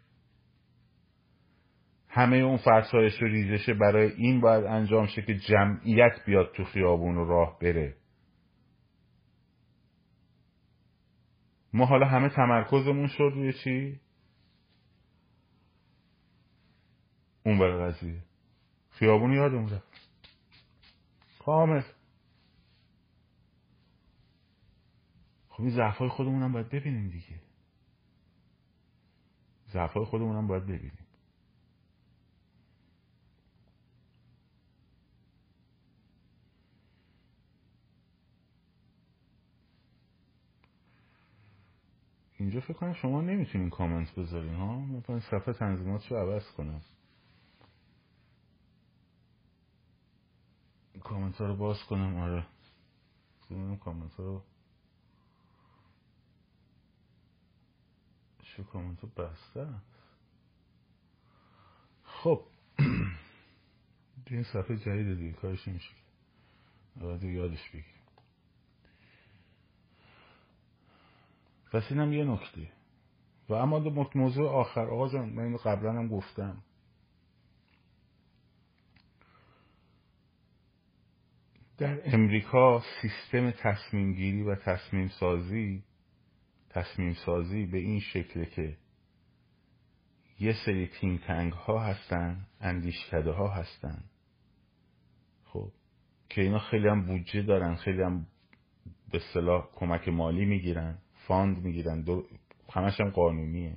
همه اون فرسایش و ریزشه برای این باید انجام شه که جمعیت بیاد تو خیابون و راه بره. ما حالا همه تمرکزمون شد روی چی؟ اون برای قضیه خیابون یادمون رفت کامل. خب این ضعفای خودمونم باید ببینیم دیگه، ضعفای خودمونم باید ببینیم. اینجا فکر کنم شما نمیتونین کامنت بذارین ها، من صفحه تنظیماتشو عوض کنم، کامنت ها رو باز کنم. آره ببینم کامنت ها رو، شو کامنت ها بسته. خب این صفحه جدیده دیگه، کارش نمیشه، باید یادش بگیریم. پس اینم یه نکته. و اما دو موضوع آخر، آقا جان من اینو قبلا هم گفتم، در امریکا سیستم تصمیم گیری و تصمیم سازی به این شکله که یه سری think tank ها هستن، اندیشکده ها هستن، خب که اینا خیلی هم بودجه دارن، خیلی هم به اصطلاح کمک مالی میگیرن، فاند میگیرن، همش هم قانونیه.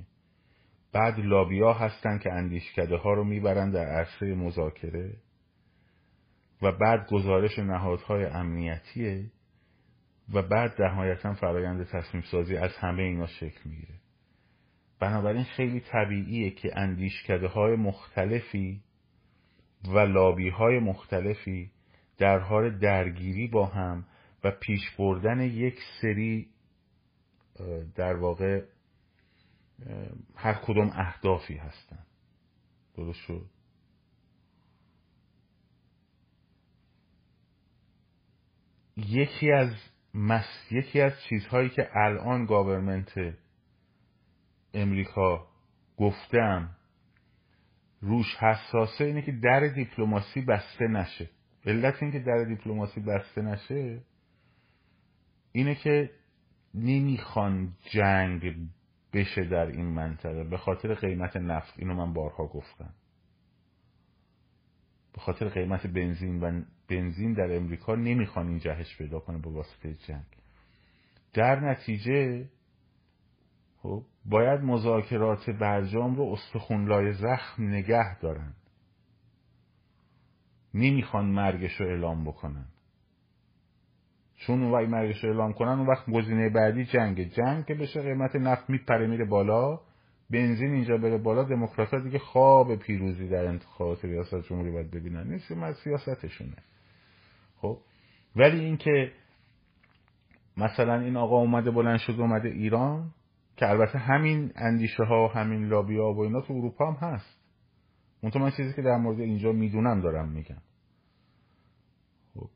بعد لابیا هستن که اندیشکده ها رو میبرن در عرصه مذاکره، و بعد گزارش نهادهای امنیتیه، و بعد نهایتاً فرآیند تصمیم سازی از همه اینا شکل میگیره. بنابراین خیلی طبیعیه که اندیشکده های مختلفی و لابی های مختلفی در حال درگیری با هم و پیش بردن یک سری در واقع هر کدوم اهدافی هستن. درست شد؟ یکی از چیزهایی که الان گاورمنت امریکا گفتم روش حساسه اینه که در دیپلماسی بسته نشه. علت این که در دیپلماسی بسته نشه اینه که نمیخوان جنگ بشه در این منطقه به خاطر قیمت نفت. اینو من بارها گفتم، به خاطر قیمت بنزین و بنزین در امریکا نمیخوان این جهش پیدا کنه به واسطه جنگ. در نتیجه باید مذاکرات برجام رو استخونلای زخم نگه دارن، نمیخوان مرگش رو اعلام بکنن، چون اون وقت مرگش رو اعلام کنن اون وقت گزینه بعدی جنگ که بشه قیمت نفت میپره میره بالا، بنزین اینجا بره بالا، دموکرات‌ها دیگه خواب پیروزی در انتخابات ریاست جمهوری باید ببینن، این سیاستشونه. خب ولی این که مثلا این آقا اومده بلند شد اومده ایران، که البته همین اندیشه ها و همین لابی ها و اینا تو اروپا هم هست، منطقه من چیزی که در مورد اینجا میدونم دارم میگم. خب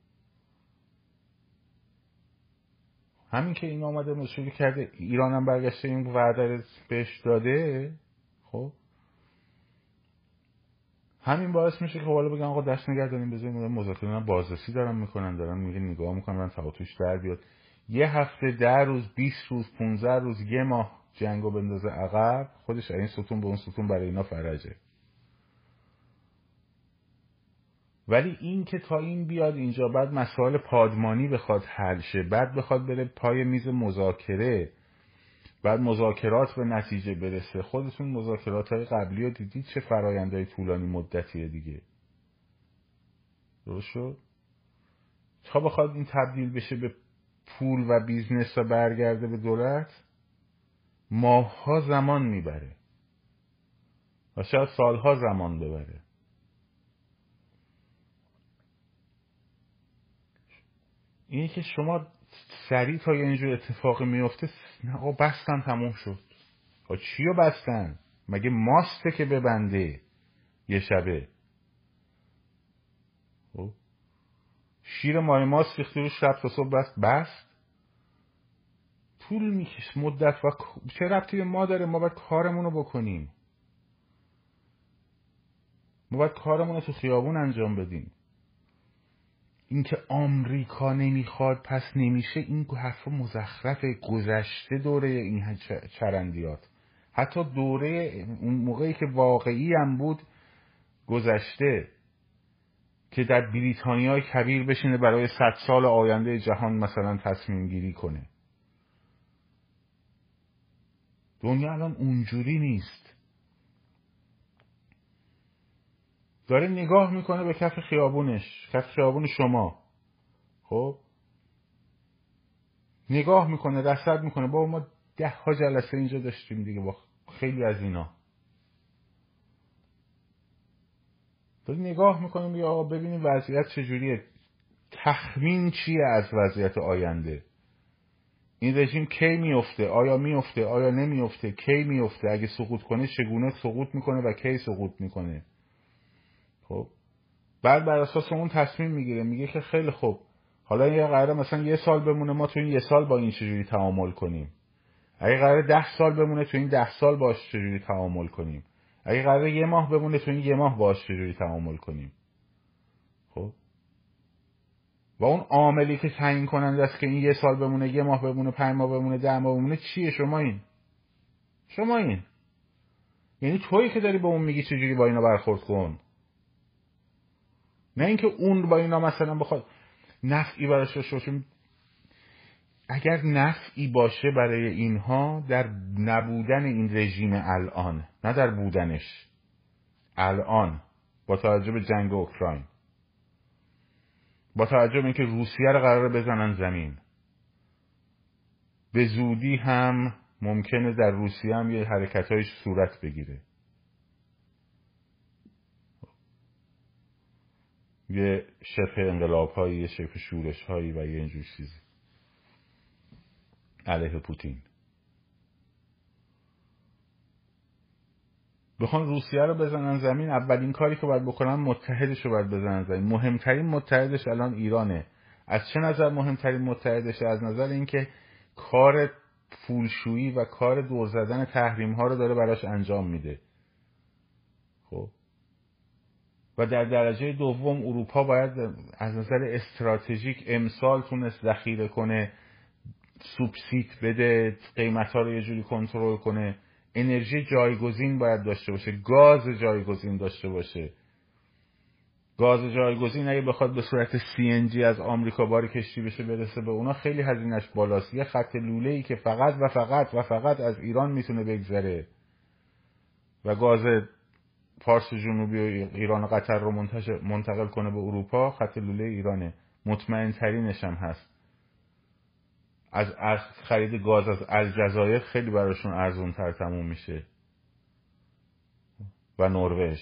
همین که این آمده مشروعی کرده ایران هم برگشته این وعده بهش داده، خب همین باعث میشه که حالا بگم آقا دست نگه داریم بذاریم مذاکره کنن، بازرسی دارن میکنن، دارن میگه نگاه میکنن برن تفاوتش در بیاد. یه هفته، 10 روز، 20 روز، 15 روز، یه ماه جنگو بندازه عقب، خودش این ستون به اون ستون برای اینا فرجه. ولی این که تا این بیاد اینجا بعد مسائل پادمانی بخواد حل شه، بعد بخواد بره پای میز مذاکره، بعد مذاکرات به نتیجه برسه، خودتون مذاکرات‌های قبلی رو دیدید چه فرآیندهای طولانی مدتیه دیگه. درست شد؟ تا بخواد این تبدیل بشه به پول و بیزنس و برگرده به دولت ماه‌ها زمان میبره و شاید سال‌ها زمان ببره. اینه که شما سریع تا یه اینجور اتفاق میفته نه بستن تموم شد. چی رو بستن؟ مگه ماسته که ببنده یه شبه؟ شیر ماه ماست ریختی رو شب تا صبح بست؟ طول میکش مدت و چه ربطی به ما داره؟ ما باید کارمون رو بکنیم، ما باید کارمون رو تو خیابون انجام بدیم. اینکه آمریکا نمیخواد پس نمیشه، این حرف مزخرف گذشته دوره این چرندیات، حتی دوره اون موقعی که واقعی هم بود گذشته، که در بریتانیای کبیر بشینه برای 100 سال آینده جهان مثلا تصمیم گیری کنه. دنیا الان اونجوری نیست. داره نگاه میکنه به کف خیابونش، کف خیابون شما، خب نگاه میکنه، رصد میکنه. بابا ما 10 جلسه اینجا داشتیم دیگه با خیلی از اینا. داره نگاه میکنه بیا آقا ببینیم وضعیت چجوریه، تخمین چیه از وضعیت آینده، این رژیم کی میفته، آیا میفته، آیا نمیفته، کی میفته، اگه سقوط کنه چگونه سقوط میکنه و کی سقوط میکنه. خب بعد بر اساس اون تصمیم میگیره، میگه که خیلی خوب حالا یه قراره مثلا 1 سال بمونه، ما تو این 1 سال با این چجوری تعامل کنیم. اگه قراره 10 سال بمونه، تو این 10 سال باش چجوری تعامل کنیم. اگه قراره 1 ماه بمونه، تو این 1 ماه باش چجوری تعامل کنیم. خب و اون عاملی که تعیین کننده است که این 1 سال بمونه، 1 ماه بمونه، 5 ماه بمونه، 10 ماه بمونه چیه؟ شما این یعنی تویی که داری به اون میگی چجوری با اینا برخورد کن، نه اینکه اون با اینا مثلا بخواد نفعی براش باشه. اگر نفعی باشه برای اینها در نبودن این رژیم الان، نه در بودنش الان، با توجه به جنگ اوکراین، با توجه به اینکه روسیه رو قراره بزنن زمین، به زودی هم ممکنه در روسیه هم یه حرکت‌هایی صورت بگیره، یه شبه انقلاب هایی، یه شبه شورش هایی و یه اینجور چیزی علیه پوتین. بخوان روسیه رو بزنن زمین، اولین کاری که باید بکنن متحدش رو باید بزنن زمین. مهمترین متحدش الان ایرانه. از چه نظر مهمترین متحدش؟ از نظر اینکه کار پولشویی و کار دور زدن تحریم ها رو داره براش انجام میده. خب و در درجه دوم اروپا باید از نظر استراتژیک امسال تونست ذخیره کنه، سوبسید بده، قیمت‌ها رو یه جوری کنترل کنه، انرژی جایگزین باید داشته باشه، گاز جایگزین داشته باشه. گاز جایگزین اگه بخواد به صورت CNG از آمریکا بار کشتی بشه برسه به اونا خیلی هزینه‌اش بالاست. یه خط لوله‌ای که فقط از ایران میتونه بگذره و گاز فارس جنوبی و ایران و قطر رو منتقل کنه به اروپا، خط لوله ایرانه. مطمئن ترینش هم هست، از خرید گاز از الجزایر خیلی براشون ارزون تر تموم میشه و نروژ.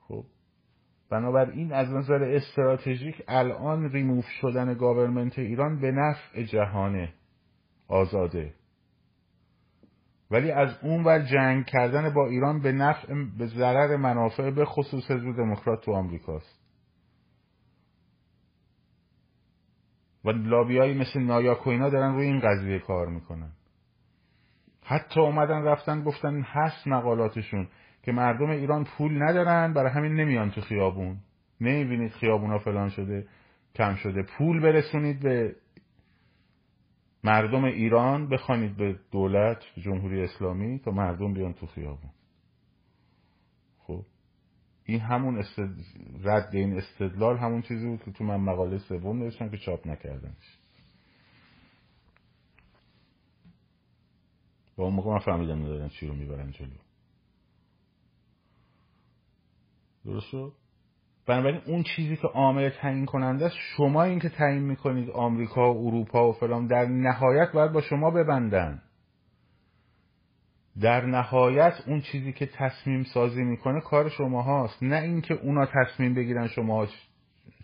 خب بنابراین از نظر استراتژیک الان ریموف شدن گاورمنت ایران به نفع جهان آزاده. ولی از اون ور جنگ کردن با ایران به نفع به ضرر منافع به خصوص حزب دموکرات تو آمریکاست و لابیایی مثل نایاک و اینا دارن روی این قضیه کار میکنن. حتی اومدن رفتن گفتن هست مقالاتشون که مردم ایران پول ندارن برای همین نمیان تو خیابون، نمیبینید خیابونا فلان شده کم شده، پول برسونید به مردم ایران، بخوانید به دولت جمهوری اسلامی تا مردم بیان تو خیابون. خب این همون رد این استدلال همون چیزی بود که تو من مقاله سوم نوشتم که چاپ نکردنش. با اون موقع من فهمیدم ندارن چی رو میبرن جلو. درست شد؟ بنابراین اون چیزی که عامل تعیین کننده است شما، این که تعیین میکنید آمریکا و اروپا و فلان، در نهایت باید با شما ببندن. در نهایت اون چیزی که تصمیم سازی میکنه کار شما هاست، نه اینکه اونا تصمیم بگیرن شما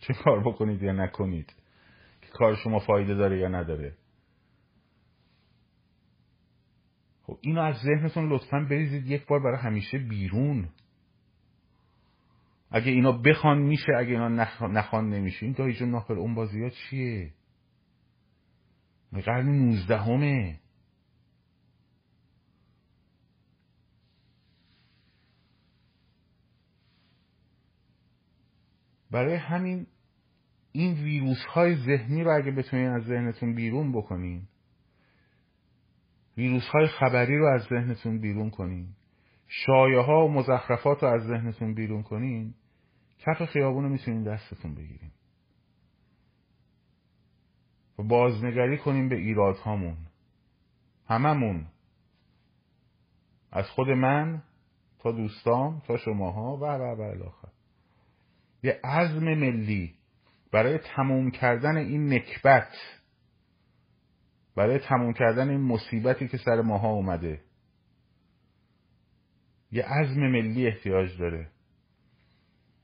چه کار بکنید یا نکنید، که کار شما فایده داره یا نداره. خب اینو از ذهنتون لطفاً بریزید یک بار برای همیشه بیرون. اگه اینا بخوان میشه، اگه اینا نخوان نمیشه. این دایی جون ناخل اون بازی ها چیه؟ قرن 19 برای همین این ویروس های ذهنی رو اگه بتونین از ذهنتون بیرون بکنین، ویروس های خبری رو از ذهنتون بیرون کنین، شایعه ها و مزخرفات رو از ذهنتون بیرون کنین، کف خیابون رو میتونین دستتون بگیرین و بازنگری کنیم به ایرادهامون هممون، از خود من تا دوستام تا شماها و الاخر. یه عزم ملی برای تموم کردن این نکبت، برای تموم کردن این مصیبتی که سر ماها اومده، یه عزم ملی احتیاج داره.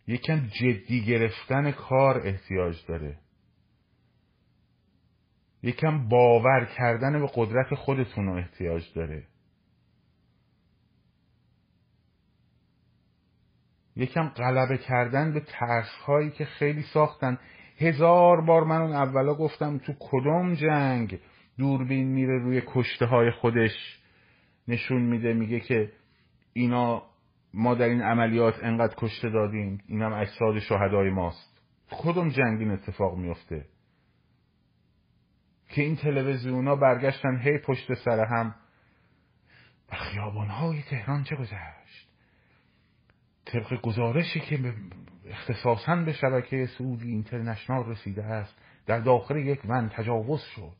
یکم جدی گرفتن کار احتیاج داره. یکم باور کردن به قدرت خودتون رو احتیاج داره. یکم غلبه کردن به ترس‌هایی که خیلی ساختن. 1000 بار من اون اولا گفتم تو کدوم جنگ دوربین میره روی کشته‌های خودش نشون میده، میگه که اینا ما در این عملیات انقدر کشته دادیم، اینم اجساد شهدای ماست. کدوم جنگ این اتفاق میفته که این تلویزیونا برگشتن هی پشت سر هم و خیابان‌های تهران چه گذشت؟ طبق گزارشی که اختصاصاً به شبکه سعودی اینترنشنال رسیده است، در داخل یک من تجاوز شد.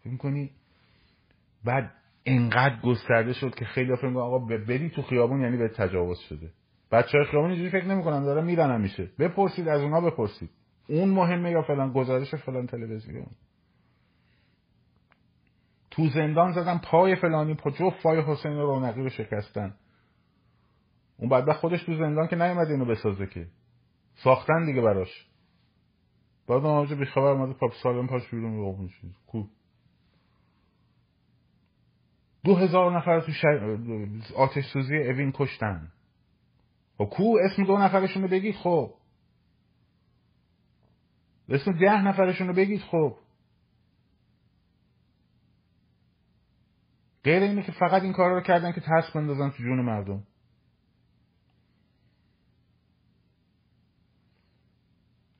فکر کنی بعد اینقدر گسترده شد که خیلی فکر می‌کنم آقا بری تو خیابون یعنی به تجاوز شده. بچه‌های خیابون اینجوری فکر نمی‌کنن، دارن میرن میشه. بپرسید از اونا، بپرسید اون مهمه یا فلان گزارش فلان تلویزیون. تو زندان زدن پای فلانی، پای حسین رونقی رو شکستن. اون بعد خودش تو زندان که نیومد اینو بسازه، که ساختن دیگه براش. بعد اونجا به خبر اومد پاپ سالم پاش بیرون واقعا شد. کو 2000 نفر تو آتش سوزی اوین کشتن. خب کو اسم 2 نفرشون رو بگید، خب اسم 10 نفرشون رو بگید. خب غیر اینه که فقط این کارا رو کردن که ترس بندازن تو جون مردم.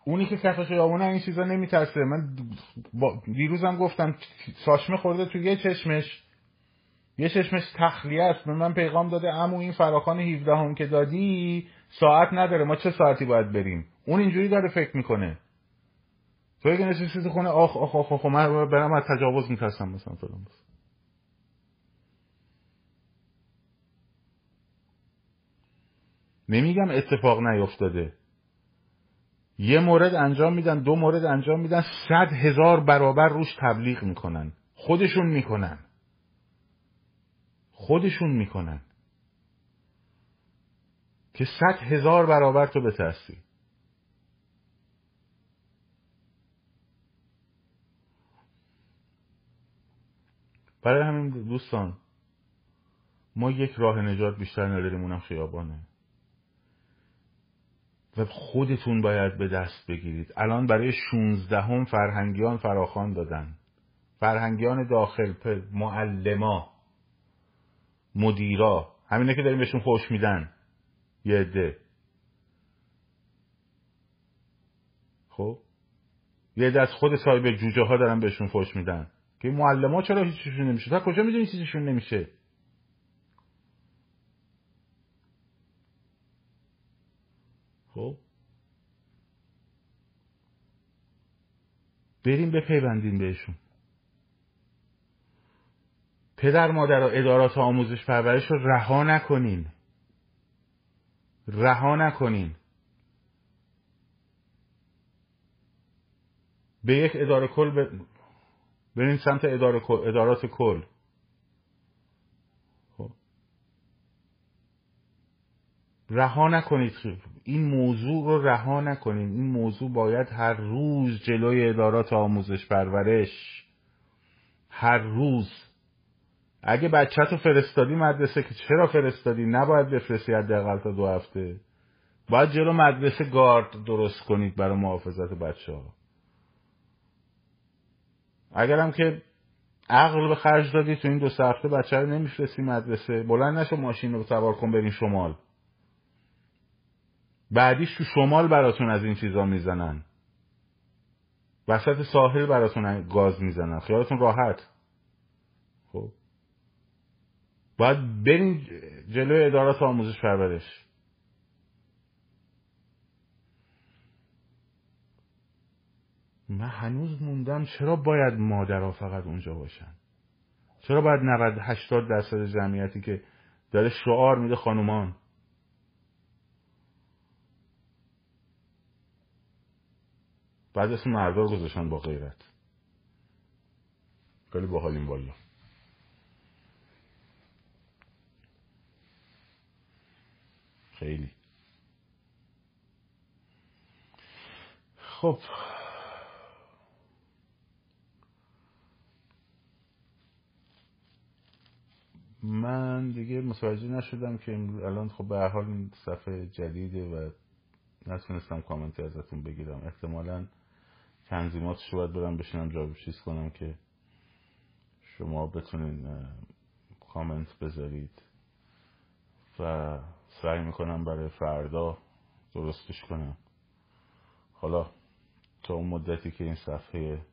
اونی که کف خیابونه این چیزا نمیترسه. من دیروزم گفتم ساشمه خورده تو یه چشمش تخلیه است. من پیغام داده عمو این فراخوان 17 هم که دادی ساعت نداره، ما چه ساعتی باید بریم؟ اون اینجوری داره فکر میکنه. تو اگه نشستی تو خونه آخ آخ آخ آخ من برم از تجاوز میترسم مثلا فلان. نمیگم اتفاق نیفتاده، یه مورد انجام میدن، 2 مورد انجام میدن، 100,000 برابر روش تبلیغ میکنن. خودشون میکنن که 100,000 برابر تو بترسی. برای همین دوستان ما یک راه نجات بیشتر نداریم، اونم خیابانه و خودتون باید به دست بگیرید. الان برای 16 فرهنگیان فراخوان دادن، فرهنگیان داخل پر، معلما، مدیرا، همینه که داریم بهشون خوش میدن یه عده. خب یه عده از خود صاحب جوجه ها دارن بهشون خوش میدن که معلما چرا هیچیشون نمیشه؟ تا کجا میدونی چیزیشون نمیشه؟ خب بریم بپیوندیم بهشون. پدر مادر و ادارات آموزش پرورش رو رها نکنین، رها نکنین. به یک اداره کل بریم سمت ادارات کل. رها نکنید، این موضوع رو رها نکنید. این موضوع باید هر روز جلوی ادارات آموزش پرورش، هر روز. اگه بچه تو فرستادی مدرسه که چرا فرستادی، نباید بفرستی حداقل تا 2 هفته. باید جلو مدرسه گارد درست کنید برای محافظت بچه ها. اگرم که عقل به خرج دادی تو این 2 هفته بچه رو نمیفرستی مدرسه، بلند نشو ماشین رو سوار کن بریم شمال. بعدیش تو شمال براتون از این چیزا میزنن، وسط ساحل براتون گاز میزنن، خیالتون راحت. خب باید برین جلوی ادارات آموزش پرورش. من هنوز موندم چرا باید مادرها فقط اونجا باشن؟ چرا باید 90-80% جمعیتی که داره شعار میده خانومان؟ بعد اسم مردار گذاشتن با غیرت. خیلی باحال این والا. خیلی خب من دیگه متوجه نشدم که الان خب به هر حال این صفحه جدیده و نتونستم کامنتی ازتون بگیرم. احتمالاً تنظیماتش رو باید برم بشینم جا چیز کنم که شما بتونین کامنت بذارید و سعی میکنم برای فردا درستش کنم. حالا تا اون مدتی که این صفحه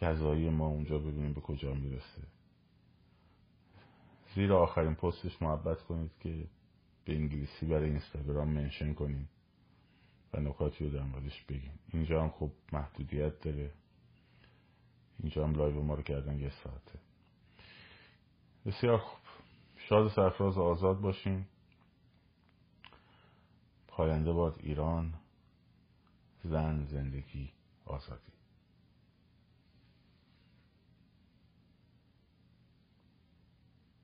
قضایی ما اونجا ببینیم به کجا میرسه. زیر آخرین پستش محبت کنید که به انگلیسی برای اینستاگرام منشن کنید و نکاتی رو در موردش بگین. اینجا هم خب محدودیت داره. اینجا هم لایو ما رو کردن یه ساعته. بسیار خوب، شاد و سرفراز و آزاد باشیم. پاینده باد ایران، زن، زندگی، آزادی.